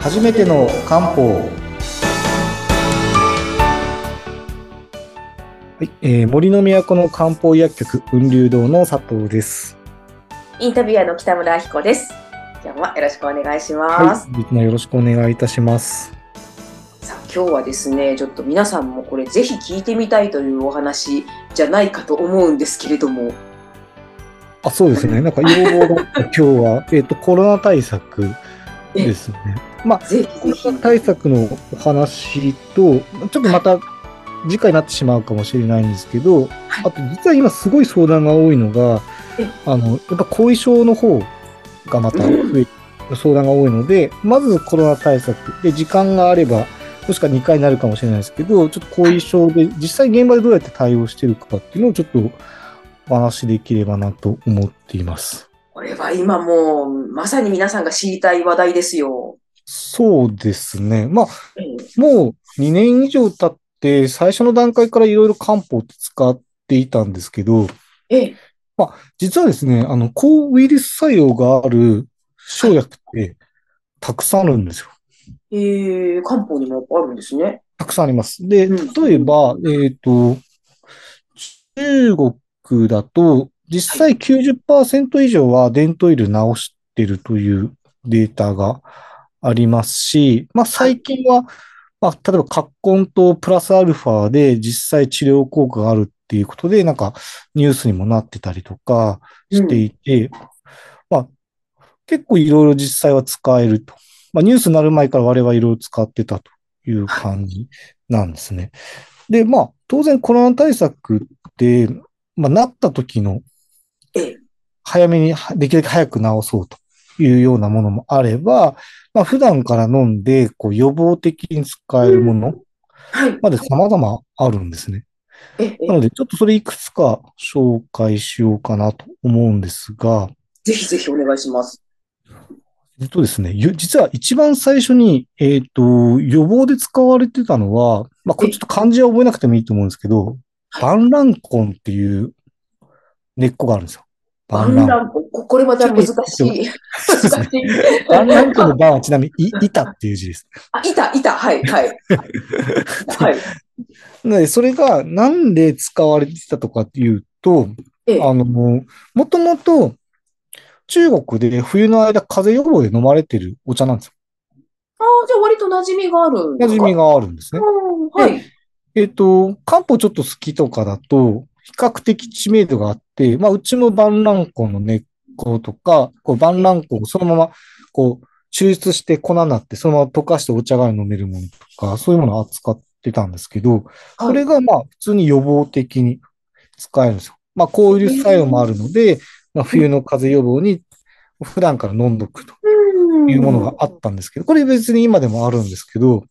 初めての漢方。はい、杜の都の漢方薬局雲龍堂の佐藤です。インタビュアーの北村彦です。今日はよろしくお願いします。はい、よろしくお願いいたします。さあ、今日はですね、ちょっと皆さんもこれぜひ聞いてみたいというお話じゃないかと思うんですけれども。あ、そうですね。なんか要望が今日はコロナ対策ですね。まあぜひぜひコロナ対策のお話と、ちょっとまた次回になってしまうかもしれないんですけど、はい、あと実は今すごい相談が多いのが、やっぱ後遺症の方がまた増える相談が多いので、まずコロナ対策で時間があれば、もしくは2回になるかもしれないですけど、ちょっと後遺症で実際現場でどうやって対応してるかっていうのをちょっとお話できればなと思っています。これは今もうまさに皆さんが知りたい話題ですよ。そうですね。まあ、もう2年以上経って最初の段階からいろいろ漢方って使っていたんですけど、まあ、実はですね、抗ウイルス作用がある生薬ってたくさんあるんですよ。漢方にもあるんですね。たくさんあります。で、例えば、中国だと実際 90% 以上はデントイル治してるというデータがありますし、まあ、最近は、まあ、例えばカッコンとプラスアルファで実際治療効果があるっていうことでなんかニュースにもなってたりとかしていて、まあ、結構いろいろ実際は使えると、まあ、ニュースになる前から我々はいろいろ使ってたという感じなんですね。で、まあ、当然コロナ対策ってまあ、なった時の早めにできるだけ早く治そうというようなものもあれば、まあ、普段から飲んでこう予防的に使えるものまで様々あるんですね。なのでちょっとそれいくつか紹介しようかなと思うんですが、ぜひぜひお願いします。ですね、実は一番最初に、予防で使われてたのは、まあ、これちょっと漢字は覚えなくてもいいと思うんですけど、万蘭根っていう根っこがあるんですよ。万蘭根。これまた難しい。万蘭根の番はちなみに、板っていう字です。あ、板、はい、はい。はい。なので、それがなんで使われてたとかっていうと、もともと中国で冬の間風邪予防で飲まれてるお茶なんですよ。ああ、じゃあ割と馴染みがあるんですか。馴染みがあるんですね。はい。漢方ちょっと好きとかだと、比較的知名度があって、まあ、うちも万蘭根の根っことか、こう万蘭根をそのまま、こう、抽出して粉になって、そのまま溶かしてお茶が飲めるものとか、そういうものを扱ってたんですけど、それがまあ、普通に予防的に使えるんですよ。まあ、抗ウイルス作用もあるので、まあ、冬の風邪予防に普段から飲んどくというものがあったんですけど、これ別に今でもあるんですけど、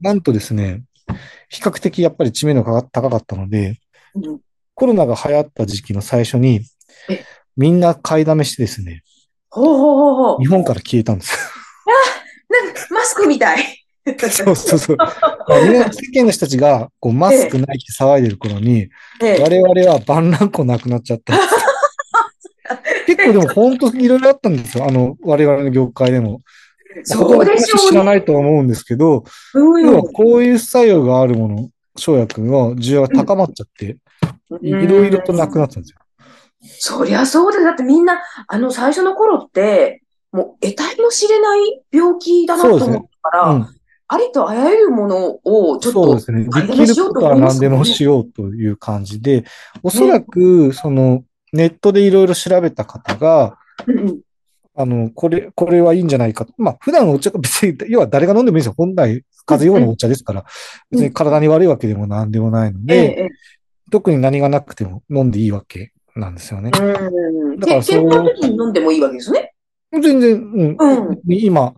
なんとですね、比較的やっぱり知名度が高かったので、コロナが流行った時期の最初に、みんな買いだめしてですね、日本から消えたんです。あ、なんかマスクみたい。そう。みんな世間の人たちがこうマスクないって騒いでる頃に、我々は万蘭根なくなっちゃった。結構でも本当にいろいろあったんですよ。我々の業界でも。そうでしょうね。知らないと思うんですけど、でもこういう作用があるもの、生薬の需要が高まっちゃって、いろいろとなくなったんですよ。そりゃそうです。だってみんな、最初の頃って、もう得体の知れない病気だなと思ったから、ありとあらゆるものをちょっと、そうですね。できることは何でもしようという感じで、おそらく、ネットでいろいろ調べた方が、これはいいんじゃないかと。まあ、普段お茶が別に、要は誰が飲んでもいいんですよ。本来、風邪用のお茶ですから、別に体に悪いわけでも何でもないので、特に何がなくても飲んでいいわけなんですよね。だからそういう時に飲んでもいいわけですね。全然、今、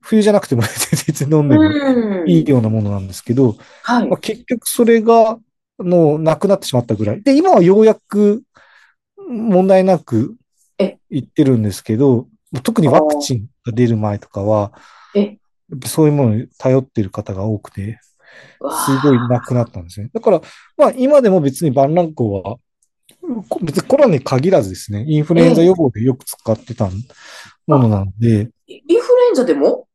冬じゃなくても全然飲んでもいいようなものなんですけど、まあ、結局それが、なくなってしまったぐらい。で、今はようやく問題なく言ってるんですけど、特にワクチンが出る前とかは、そういうものに頼っている方が多くて、すごいなくなったんですね。だから、まあ今でも別に万蘭根は、別にコロナに限らずですね、インフルエンザ予防でよく使ってたものなので。インフルエンザでも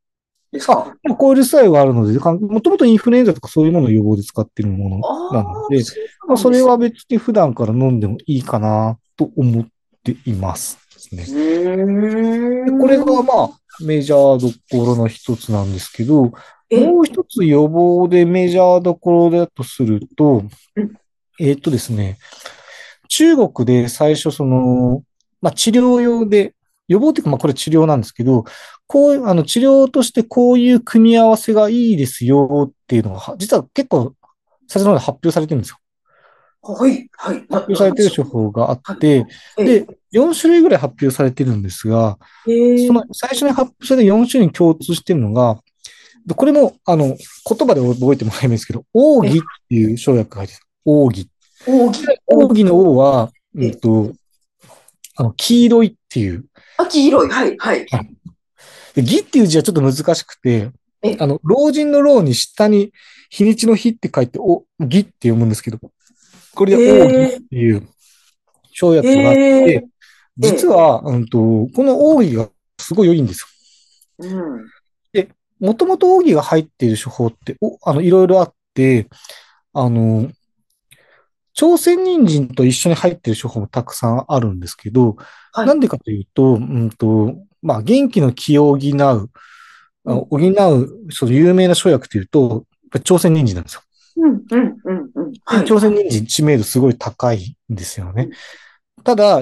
あ、コイル自体はあるので、もともとインフルエンザとかそういうものを予防で使っているものなので、まあ、それは別に普段から飲んでもいいかなと思っていますですね。これがまあメジャーどころの一つなんですけど、もう一つ予防でメジャーどころだとすると、ですね、中国で最初その、まあ、治療用で、予防というか、まあ、これ治療なんですけど、こう、治療としてこういう組み合わせがいいですよっていうのが、実は結構、最初の方で発表されてるんですよ。はい、はい。発表されてる処方があって、で、4種類ぐらい発表されてるんですが、その最初に発表された4種類に共通してるのが、これも、言葉で覚えてもらえばいいんですけど、奥義っていう生薬が入ってます。奥義。奥義の王は、黄色いっていう。あ、黄色い。はい、はい。で、義っていう字はちょっと難しくて、老人の老に下に日にちの日って書いて、義って読むんですけど、これで奥義っていう生薬があって、実は、この奥義がすごい良いんですよ。うん。で、もともと奥義が入っている処方って、いろいろあって、朝鮮人参と一緒に入っている処方もたくさんあるんですけど、はい、なんでかというと、まあ、元気の気を補う、その有名な生薬というと、朝鮮人参なんですよ。朝鮮人参知名度すごい高いんですよね。ただ、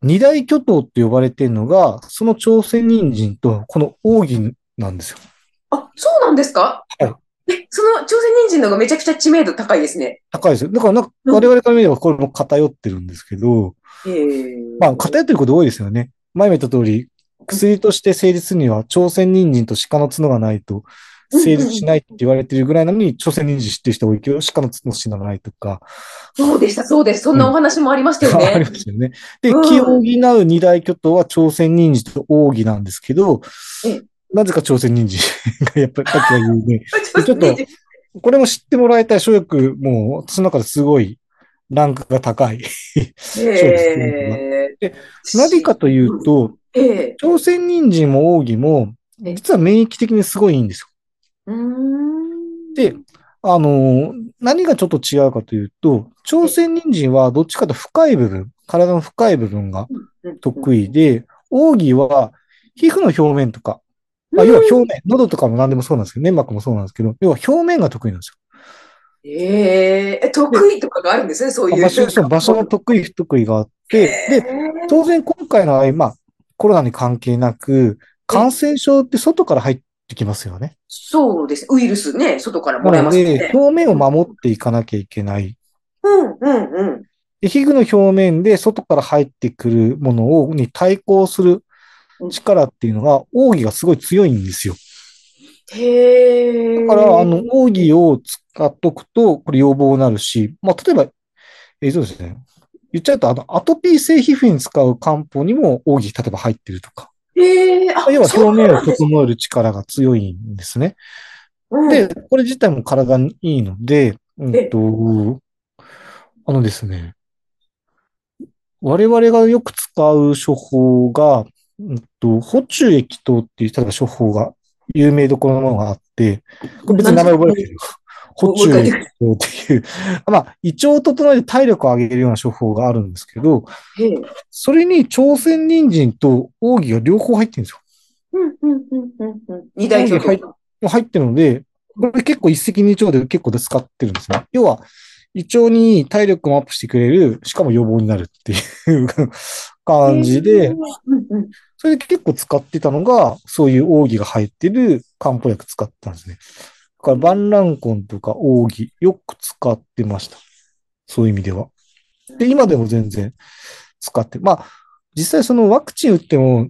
二大巨頭って呼ばれているのが、その朝鮮人参とこの奥義なんですよ。あ、そうなんですか？はい。その朝鮮人参の方がめちゃくちゃ知名度高いですね。高いですよ。だから我々から見ればこれも偏ってるんですけど、まあ偏ってること多いですよね。前も言った通り、薬として成立するには朝鮮人参と鹿の角がないと成立しないって言われてるぐらいなのに、朝鮮人参知ってる人多いけど、鹿の角の死なないとか。そうでした、そうです。そんなお話もありましたよね。ありましたよね。で、気を補う二大巨頭は朝鮮人参と奥義なんですけど、なぜか朝鮮人参がやっぱりさっきは言うね。ちょっと、これも知ってもらいたい生薬、もう、その中ですごいランクが高いで、なぜかというと、朝鮮人参も奥義も、実は免疫的にすごいいいんですよ。で、何がちょっと違うかというと、朝鮮人参はどっちかと深い部分、体の深い部分が得意で、奥義は皮膚の表面とか、まあ、要は表面、喉とかも何でもそうなんですけど、粘膜もそうなんですけど、要は表面が得意なんですよ。得意とかがあるんですね、そういう。場所の得意不得意があって、で、当然今回のまあ、コロナに関係なく、感染症って外から入ってきますよね。そうです。ウイルスね、外からもらえますね。で、表面を守っていかなきゃいけない。で、皮膚の表面で外から入ってくるものに対抗する力っていうのが、奥義がすごい強いんですよ。だから、奥義を使っとくと、これ予防になるし、まあ、例えば、そうですね。言っちゃうと、アトピー性皮膚に使う漢方にも奥義、例えば入ってるとか。要は表面を整える力が強いんですね。で、これ自体も体にいいので、ですね。我々がよく使う処方が、補中液等っていう、例えば処方が、有名どころのものがあって、これ別に名前覚えてる。補中液等っていう、まあ、胃腸を整えて体力を上げるような処方があるんですけど、それに朝鮮人参と奥義が両方入ってるんですよ。二大巨頭入ってるので、これ結構一石二鳥で結構使ってるんですね。要は、胃腸に体力もアップしてくれる、しかも予防になるっていう感じで、それで結構使ってたのが、そういう奥義が入ってる漢方薬使ってたんですね。だから、万蘭根とか奥義、よく使ってました。そういう意味では。で、今でも全然使って、まあ、実際そのワクチン打っても、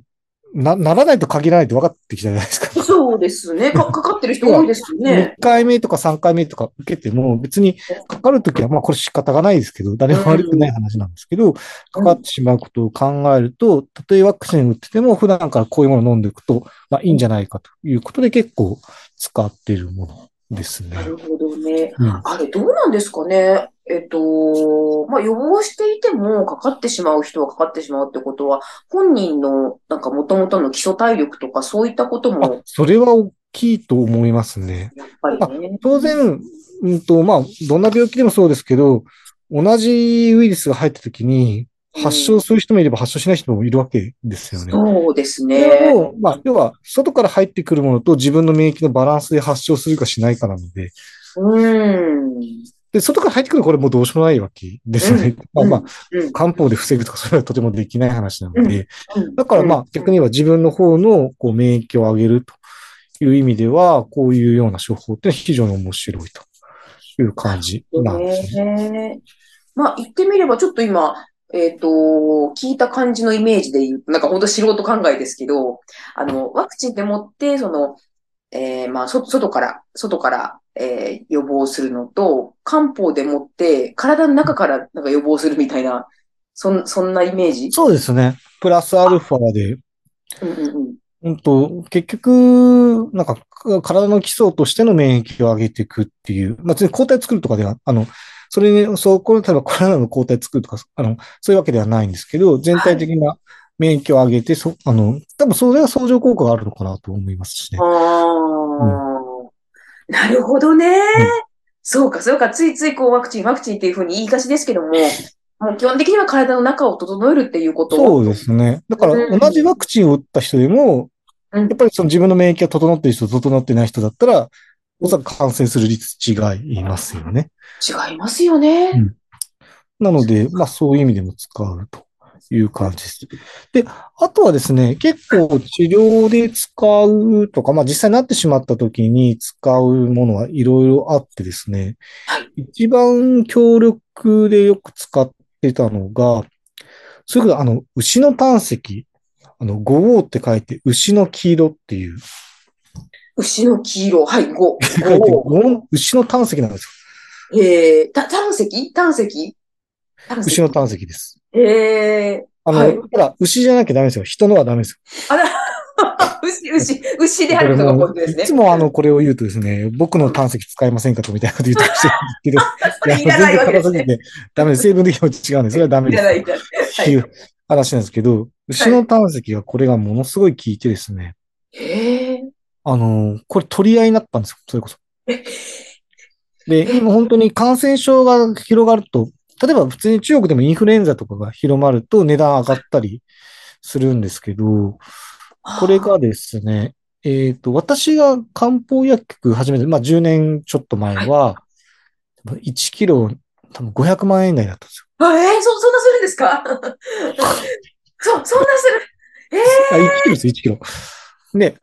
ならないと限らないって分かってきたじゃないですか。そうですね。かかってる人多いですよね。1回目とか3回目とか受けても、別にかかるときは、まあこれ仕方がないですけど、誰も悪くない話なんですけど、かかってしまうことを考えると、たとえワクチン打ってても、普段からこういうものを飲んでいくと、まあいいんじゃないかということで結構使っているものですね。なるほどね。あれどうなんですかね。まあ、予防していても、かかってしまう人はかかってしまうってことは、本人の、なんか元々の基礎体力とか、そういったことも。それは大きいと思いますね。やっぱりね、当然、まあ、どんな病気でもそうですけど、同じウイルスが入ったときに、発症する人もいれば発症しない人もいるわけですよね。そうですね。まあ、要は、外から入ってくるものと自分の免疫のバランスで発症するかしないかなので。で、外から入ってくるこれもうどうしようもないわけですよね。まあ、漢方で防ぐとかそれはとてもできない話なので。だからまあ、逆に言えば自分の方のこう免疫を上げるという意味では、こういうような処方ってのは非常に面白いという感じなんですね。まあ、言ってみればちょっと今、聞いた感じのイメージで言う、なんか本当素人考えですけど、ワクチンでもって、まあ、外から、予防するのと、漢方でもって、体の中からなんか予防するみたいな、そんなイメージ？そうですね。プラスアルファで。結局、なんか、体の基礎としての免疫を上げていくっていう、まあ、別に抗体作るとかでは、それに、例えばコロナの抗体作るとか、そういうわけではないんですけど、全体的な免疫を上げて、多分それは相乗効果があるのかなと思いますしね。なるほどね。そうか、ついこうワクチンっていうふうに言いがちですけども、もう基本的には体の中を整えるっていうこと。そうですね。だから同じワクチンを打った人でも、やっぱりその自分の免疫が整っている人、整ってない人だったら、おそらく感染する率違いますよね。なので、まあそういう意味でも使うという感じです。で、あとはですね、結構治療で使うとか、まあ実際になってしまった時に使うものはいろいろあってですね、一番強力でよく使ってたのが、それから牛の胆石、五黄って書いて牛の黄色っていう、牛の黄色。はい、5。牛の胆石なんですよ。胆石牛の胆石です。牛じゃなきゃダメですよ。人のはダメですよ。牛であるのが本当ですね。いつもこれを言うとですね、僕の胆石使いませんかとみたいなこと言うとしてるんですけど、いらないわけですね。ダメです。成分的にも違うんで、それはダメです。っていう話なんですけど、牛の胆石がこれがものすごい効いてですね。これ取り合いになったんですよ、それこそ。で、今本当に感染症が広がると、例えば普通に中国でもインフルエンザとかが広まると値段上がったりするんですけど、これがですね、私が漢方薬局始めて、まあ10年ちょっと前は、1キロ多分500万円台だったんですよ。そんなするんですか？そんなする。1キロです、1キロ。で、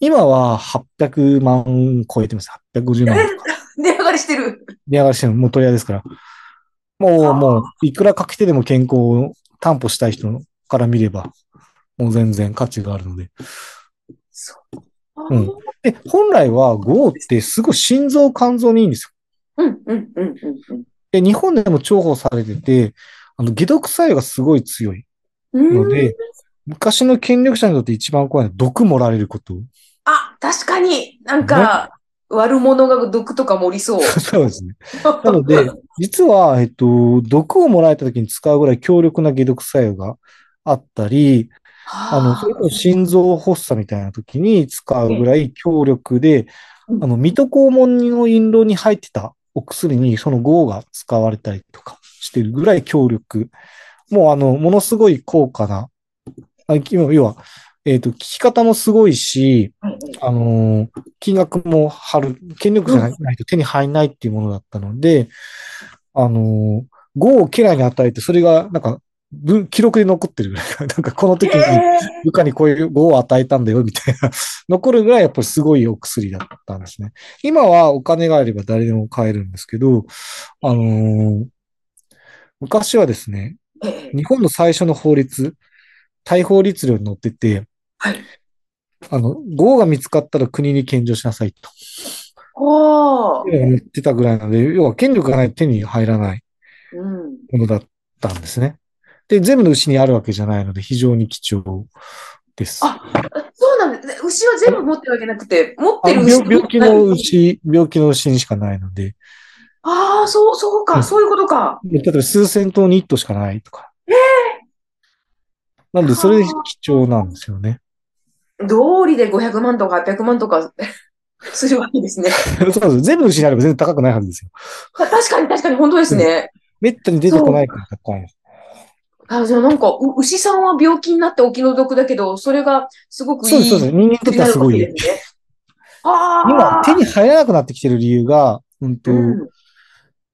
今は800万超えてます。850万とか。値上がりしてる。もう取り合いですから。もう、いくらかけてでも健康を担保したい人から見れば、もう全然価値があるので。で、本来は5ってすごい心臓、肝臓にいいんですよ。で、日本でも重宝されてて、解毒作用がすごい強いので、昔の権力者にとって一番怖いのは毒盛られること。確かになんか、悪者が毒とか盛りそう。そうですね。なので、実は、毒をもらえた時に使うぐらい強力な解毒作用があったり、それこそ心臓発作みたいな時に使うぐらい強力で、ミトコーモンの飲料に入ってたお薬にその5が使われたりとかしてるぐらい強力。もうものすごい高価な、要は、聞き方もすごいし、金額も権力じゃないと手に入んないっていうものだったので、5を家来に与えて、それが、なんか、記録で残ってるぐらい。なんか、この時に部下にこういう5を与えたんだよ、みたいな。残るぐらい、やっぱりすごいお薬だったんですね。今はお金があれば誰でも買えるんですけど、昔はですね、日本の最初の法律、大法律令に載ってて、5が見つかったら国に献上しなさいと。言ってたぐらいなので、要は権力がないと手に入らないものだったんですね。で、全部の牛にあるわけじゃないので、非常に貴重です。そうなんです。牛は全部持ってるわけなくて、持ってる牛に。病気の牛にしかないので。そうか、そういうことか。例えば数千頭に1頭しかないとか。なんで、それ貴重なんですよね。道理で500万とか800万とかするわけですね。そうです。全部失えれば全然高くないはずですよ。確かに、本当ですね。めったに出てこないから高いです。あ、じゃあなんか、牛さんは病気になってお気の毒だけど、それがすごくいい。そうです。人間にとってはすごい。今、手に入らなくなってきてる理由が、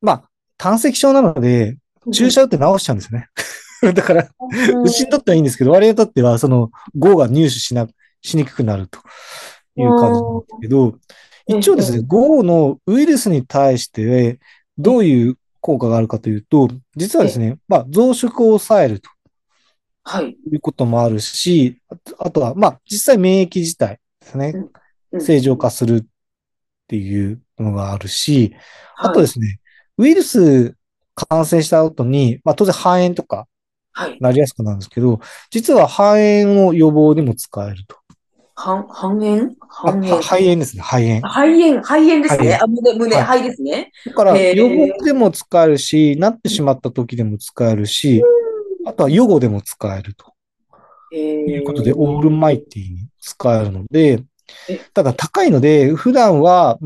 まあ、胆石症なので、注射打って治しちゃうんですよね。だから、牛にとってはいいんですけど、我々にとっては、その、ゴーが入手しにくくなるという感じなんですけど、一応ですね、ゴーのウイルスに対して、どういう効果があるかというと、実はですね、まあ、増殖を抑えると。はい。いうこともあるし、あとは、まあ、実際免疫自体ですね。正常化するっていうのがあるし、あとですね、ウイルス感染した後に、まあ、当然肺炎とか、なりやすくなるんですけど、実は肺炎の予防にも使えると。肺炎肺炎ですね、肺炎ですね。胸、肺ですね。だから、予防でも使えるし、なってしまった時でも使えるし、あとは予後でも使えると。いうことで、オールマイティに使えるので、ただ高いので、普段は、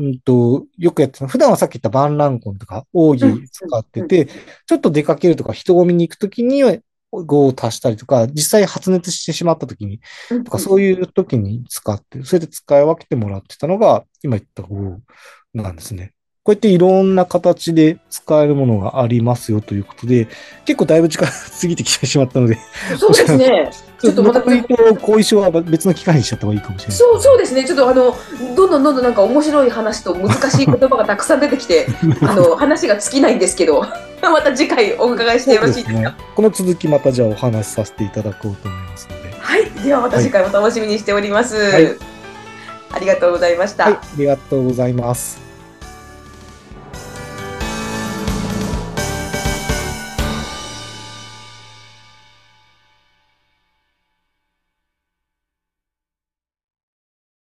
よくやってた。普段はさっき言ったバンランコンとか、奥義使ってて、ちょっと出かけるとか、人混みに行くときには、5を足したりとか、実際発熱してしまったときに、とかそういうときに使って、それで使い分けてもらってたのが、今言った5なんですね。こうやっていろんな形で使えるものがありますよということで、結構だいぶ時間過ぎてきてしまったので。そうですね。ちょっとまた後遺症は別の機会にしちゃった方がいいかもしれない。そうですね。ちょっとどんどんなんか面白い話と難しい言葉がたくさん出てきて、話が尽きないんですけど、また次回お伺いしてよろしいですか。そうですね。この続きまたじゃあお話しさせていただこうと思いますので。はい。ではまた次回も楽しみにしております。はい、ありがとうございました。はい、ありがとうございます。